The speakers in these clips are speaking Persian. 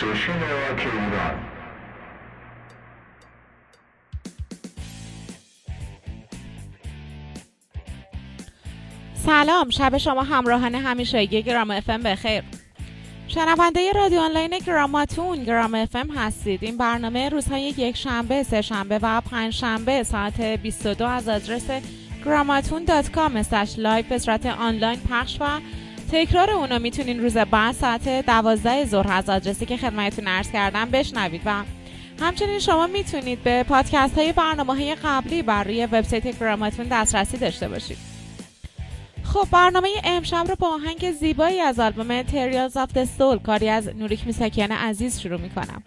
سوشین راک ایران. سلام، شب شما همراهان همیشگی گرام اف ام بخیر. شنونده رادیو آنلاین گراماتون گرام اف ام هستید. این برنامه روزهای یک شنبه، سه شنبه و پنج شنبه ساعت 22 از آدرس gramaton.com/live به صورت آنلاین پخش و تکرار اونو میتونین روز بعد ساعت 12 ظهر از آدرسی که خدمتتون عرض کردم بشنوید و همچنین شما میتونید به پادکست های برنامه‌های قبلی بر روی وبسایت گراماتون دسترسی داشته باشید. خب برنامه امشب رو با آهنگ زیبایی از آلبوم Materials of the Soul کاری از نوریک میساکیان عزیز شروع میکنم.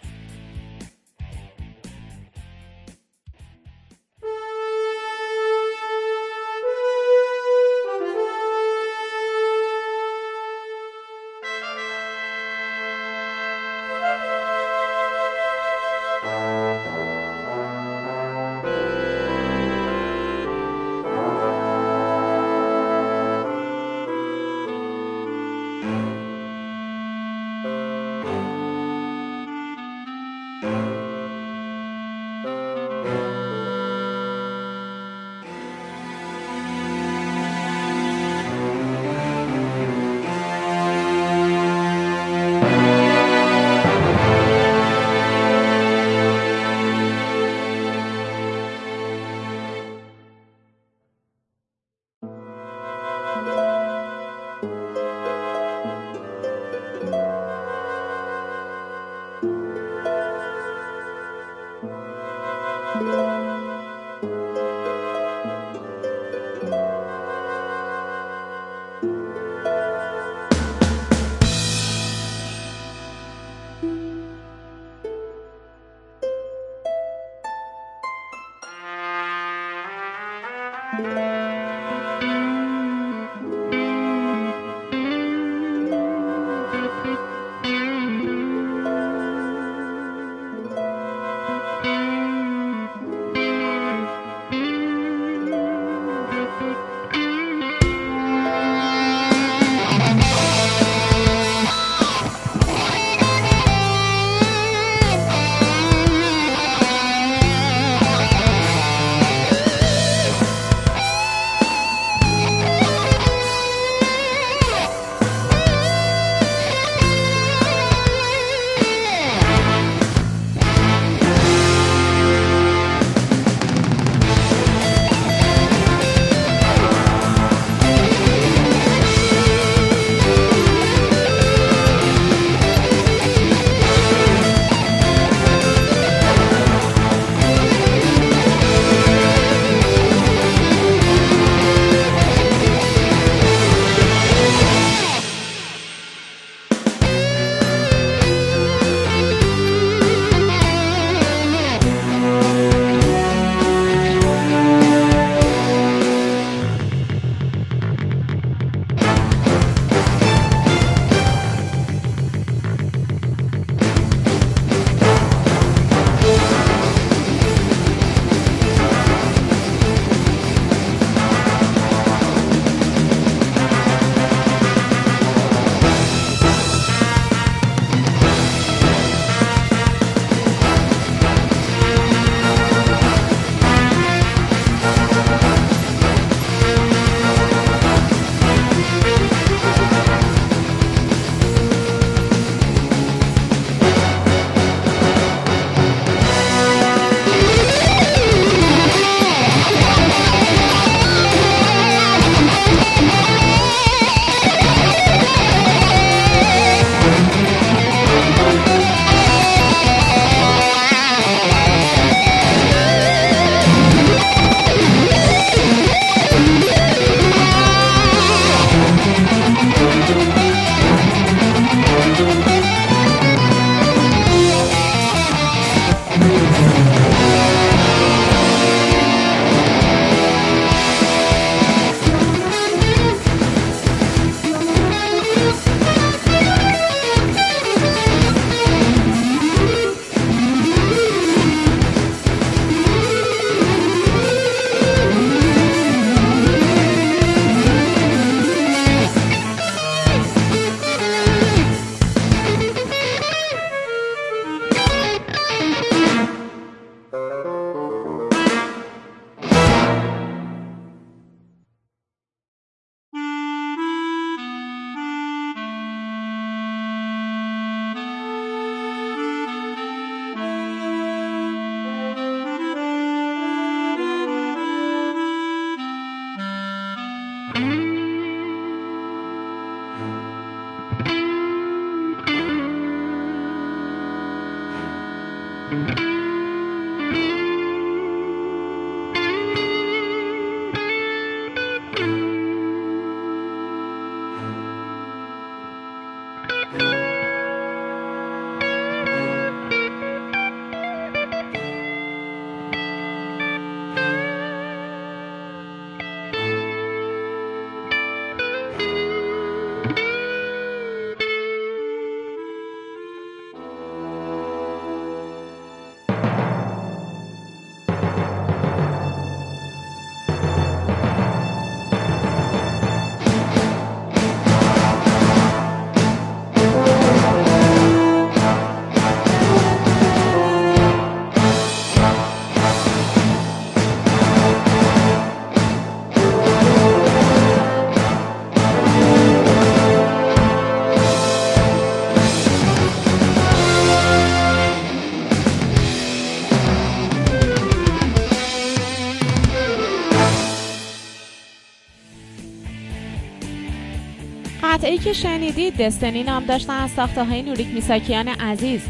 قطعه‌ای که شنیدید دستنی نام داشتن از ساخته‌های نوریک میساکیان عزیز.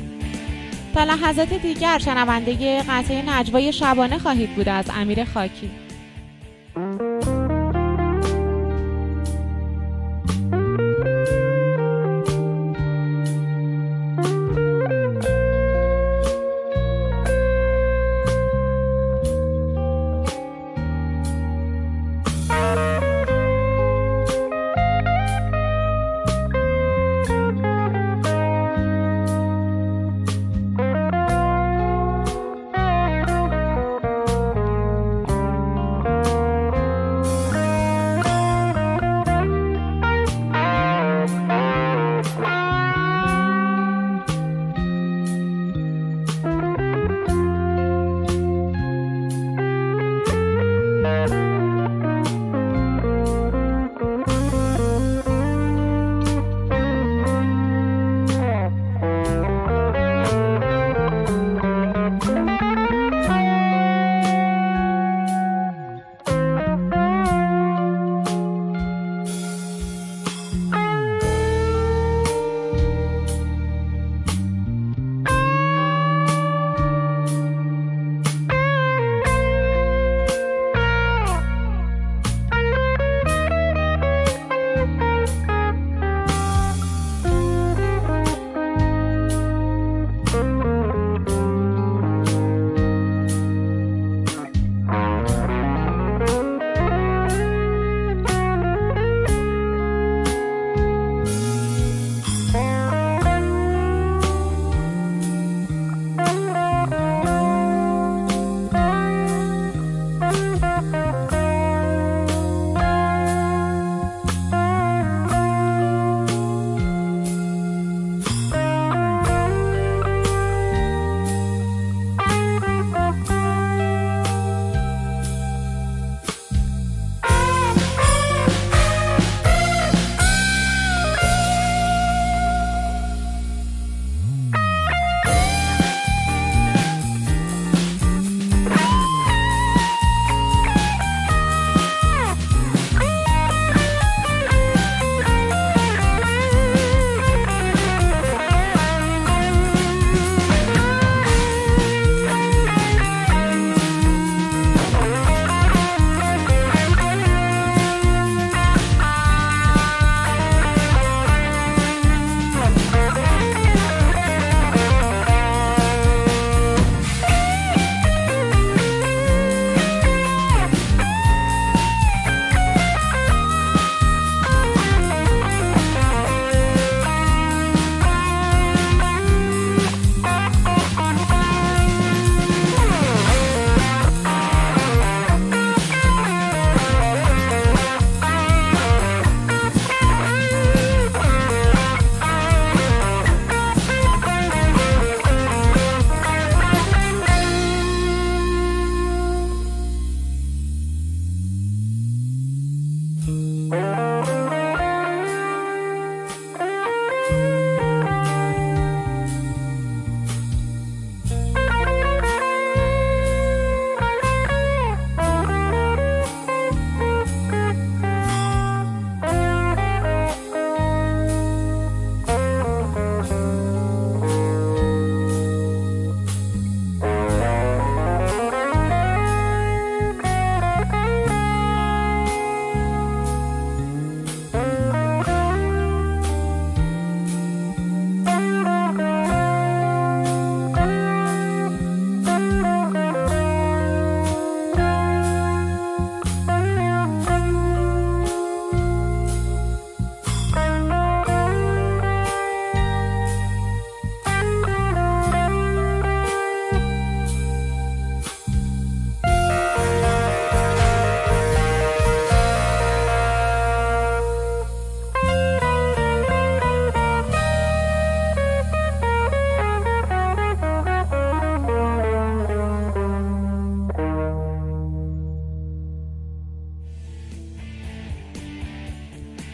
تا لحظات دیگر شنونده قطعه نجوای شبانه خواهید بود از امیر خاکی.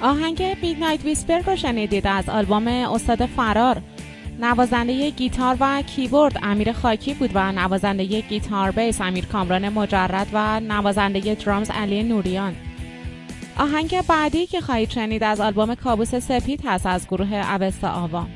آهنگ میدنایت ویسپر رو شنیدید از آلبوم استاد فرار. نوازنده گیتار و کیبورد امیر خاکی بود و نوازنده گیتار بیس امیر کامران مجرد و نوازنده درامز علی نوریان. آهنگ بعدی که خواهید شنید از آلبوم کابوس سپید هست از گروه اوستا آوا.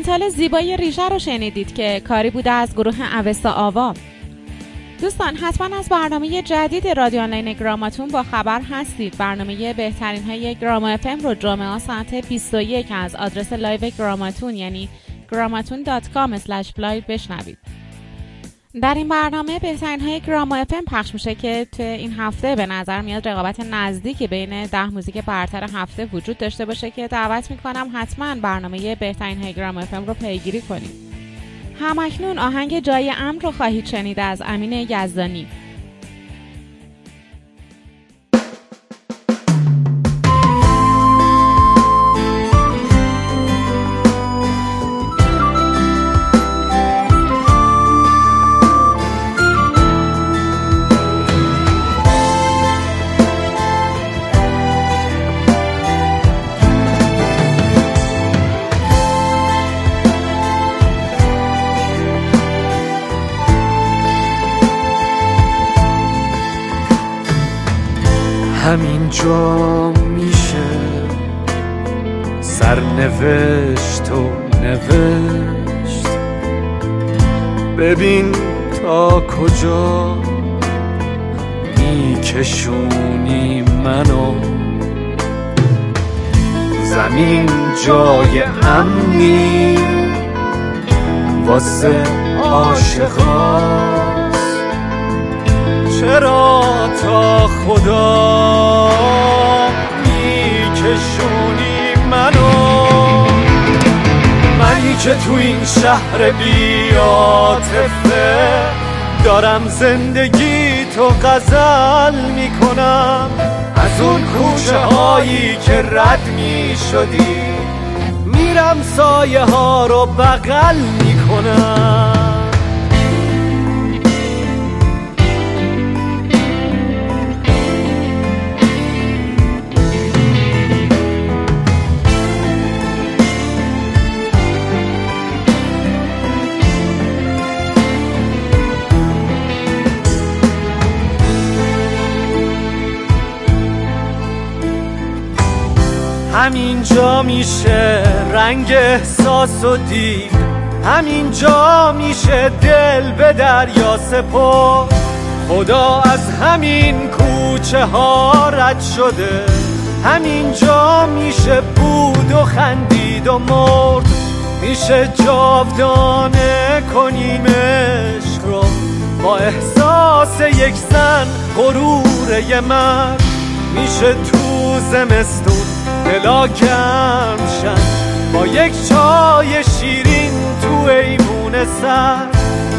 اینسترومنتال زیبای ریشه رو شنیدید که کاری بوده از گروه اوستا آوا. دوستان حتما از برنامه جدید رادیو آنلاین گراماتون با خبر هستید. برنامه بهترین های گراما FM رو جمعه ساعت 21 از آدرس لایو گراماتون یعنی gramaton.com/live بشنوید. در این برنامه بهترین های گراما FM پخش میشه که تو این هفته به نظر میاد رقابت نزدیکی بین 10 موزیک برتر هفته وجود داشته باشه که دعوت میکنم حتما برنامه بهترین های گراما FM رو پیگیری کنید. همکنون آهنگ جای امر رو خواهید شنید از امین یزدانی. جا میشه سرنوشت و نوشت، ببین تا کجا میکشونی منو. زمین جای امنی واسه عاشقاست، چرا تا خدا میکشونی منو؟ منی که تو این شهر بی‌عاطفه دارم زندگی تو غزل میکنم، از اون کوچه هایی که رد میشدی میرم سایه ها رو بغل میکنم. همینجا میشه رنگ احساس و دید، همینجا میشه دل به دریا سپر. خدا از همین کوچه ها رد شده، همینجا میشه بود و خندید و مرد. میشه جاودانه کنیم عشق رو با احساس یک زن غروره من. میشه تو زمستون دلا کم شد با یک چای شیرین تو ایوون سر،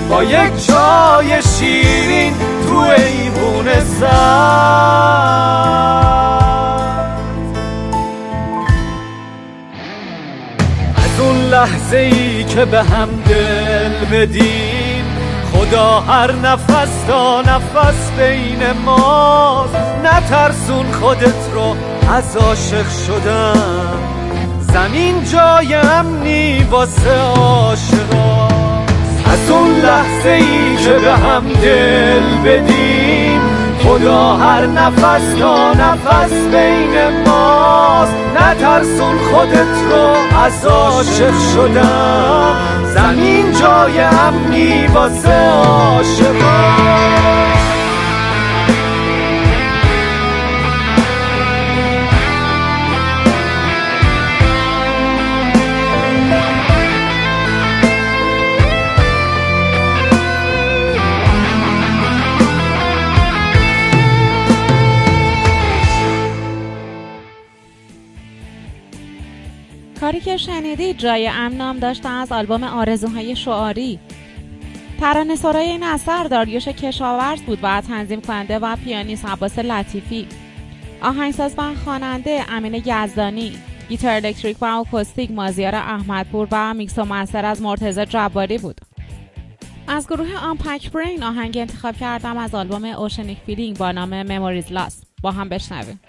با یک چای شیرین تو ایوون سر. از اون لحظه ای که به هم دل بدیم، خدا هر نفس تا نفس بین ماست. نترسون خودت رو از عاشق شدم، زمین جای امنی واسه عاشقاست. از اون لحظه ای که به هم دل بدیم، خدا هر نفس تا نفس بین ماست. نترسون خودت رو از عاشق شدم، زمین جای امنی واسه عاشقاست. کاری که شنیدید جای امن نام داشته از آلبوم آرزوهای شعاری. ترانه‌سرای این اثر داریوش کشاورز بود و تنظیم کننده و پیانیست عباس لطیفی، آهنگساز و خواننده امین یزدانی، گیتار الکتریک و آکوستیک مازیار احمدپور و میکس و مستر از مرتضی جباری بود. از گروه آنپک برین آهنگ انتخاب کردم از آلبوم اوشنیک فیلینگ با نام Memories Last. با هم بشنویم.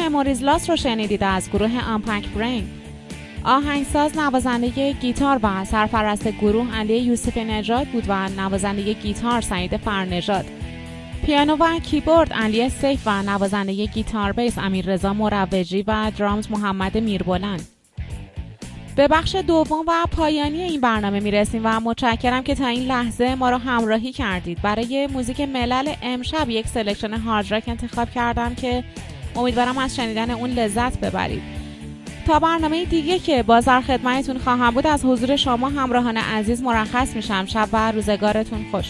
مموریز لاست رو شنیدید از گروه Unpak Brain. آهنگساز، نوازنده گیتار و سرپرست گروه علی یوسف‌نژاد بود و نوازنده گیتار سعید فرنژاد. پیانو و کیبورد علی سیف و نوازنده گیتار بیس امیررضا مروجی و درامز محمد میربلند. به بخش دوم و پایانی این برنامه میرسیم و متشکرم که تا این لحظه ما رو همراهی کردید. برای موزیک ملل امشب یک سلکشن هارد راک انتخاب کردم که امیدوارم از شنیدن اون لذت ببرید. تا برنامه دیگه که باز در خدمتتون خواهم بود، از حضور شما همراهان عزیز مرخص میشم. شب و روزگارتون خوش.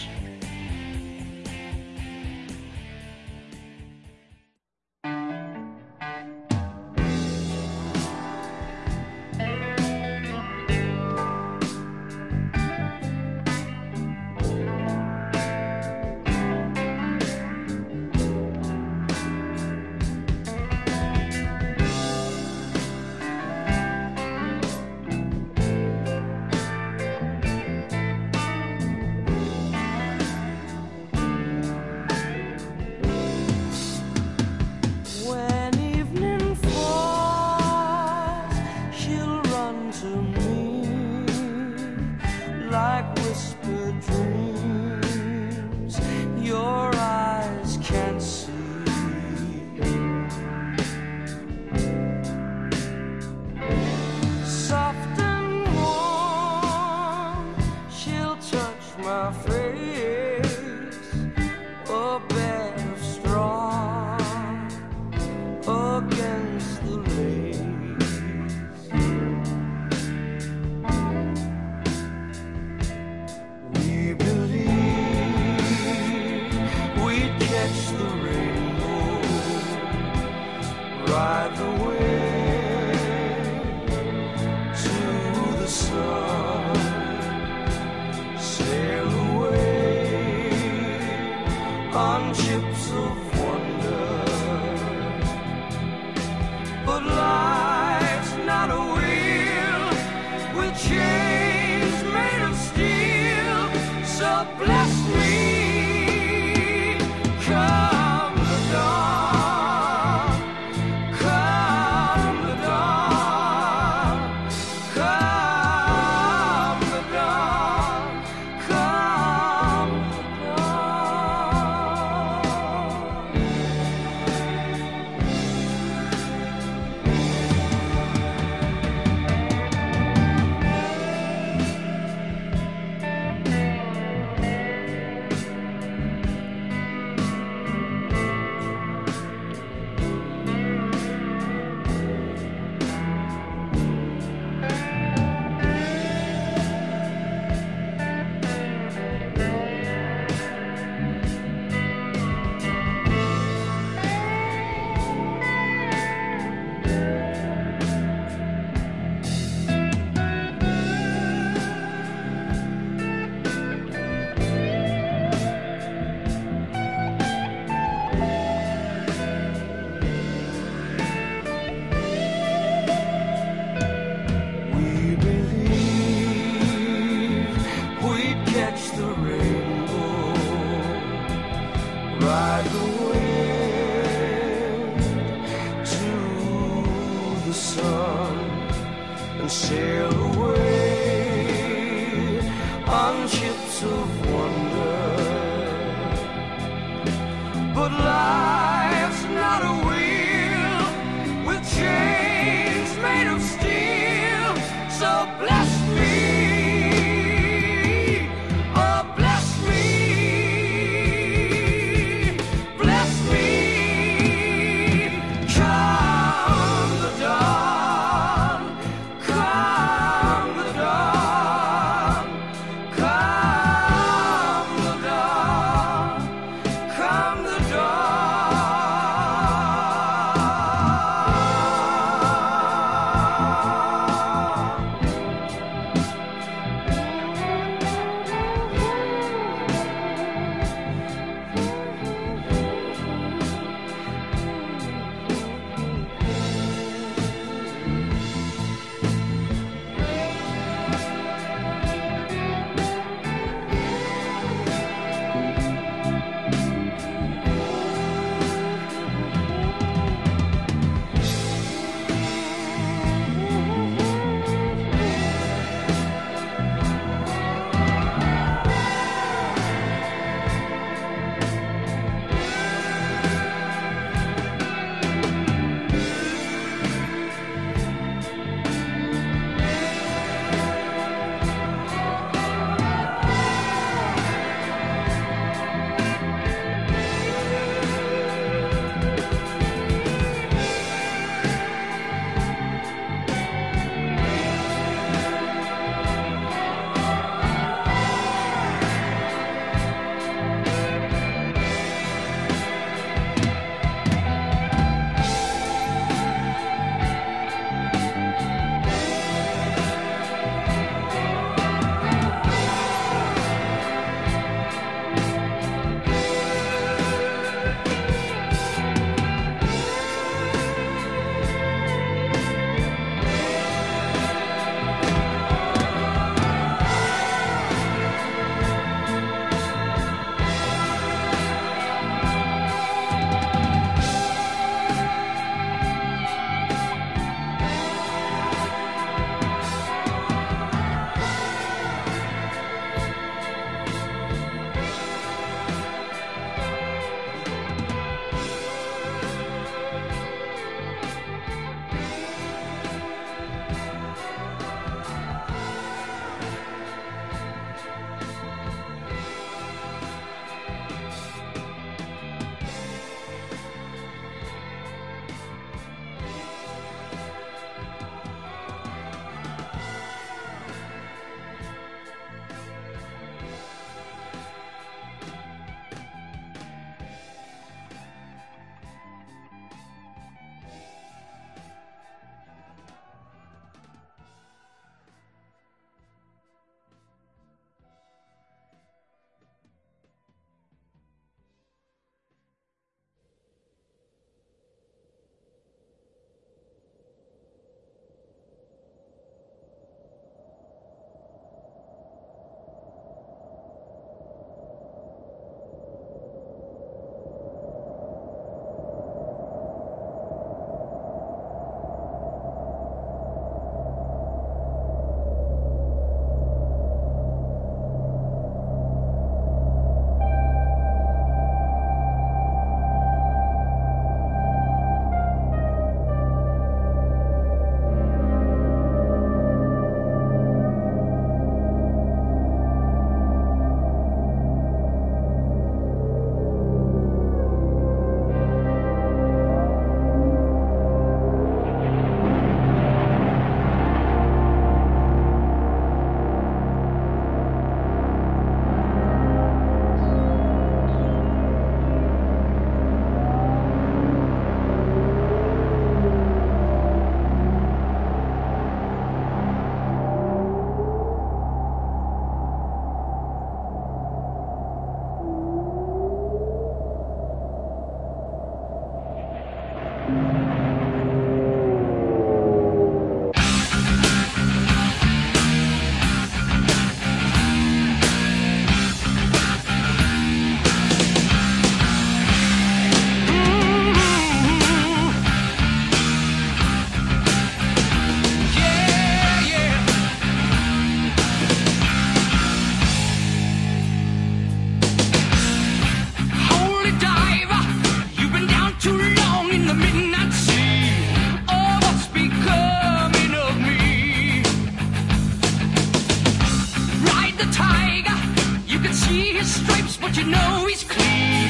you know he's clean?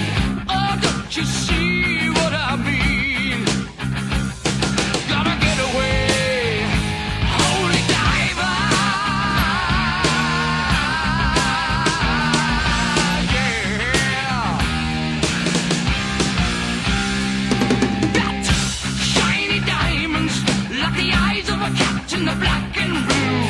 Oh, don't you see what I mean? Gotta get away, holy diver. Yeah. That shiny diamonds, like the eyes of a cat in the black and blue.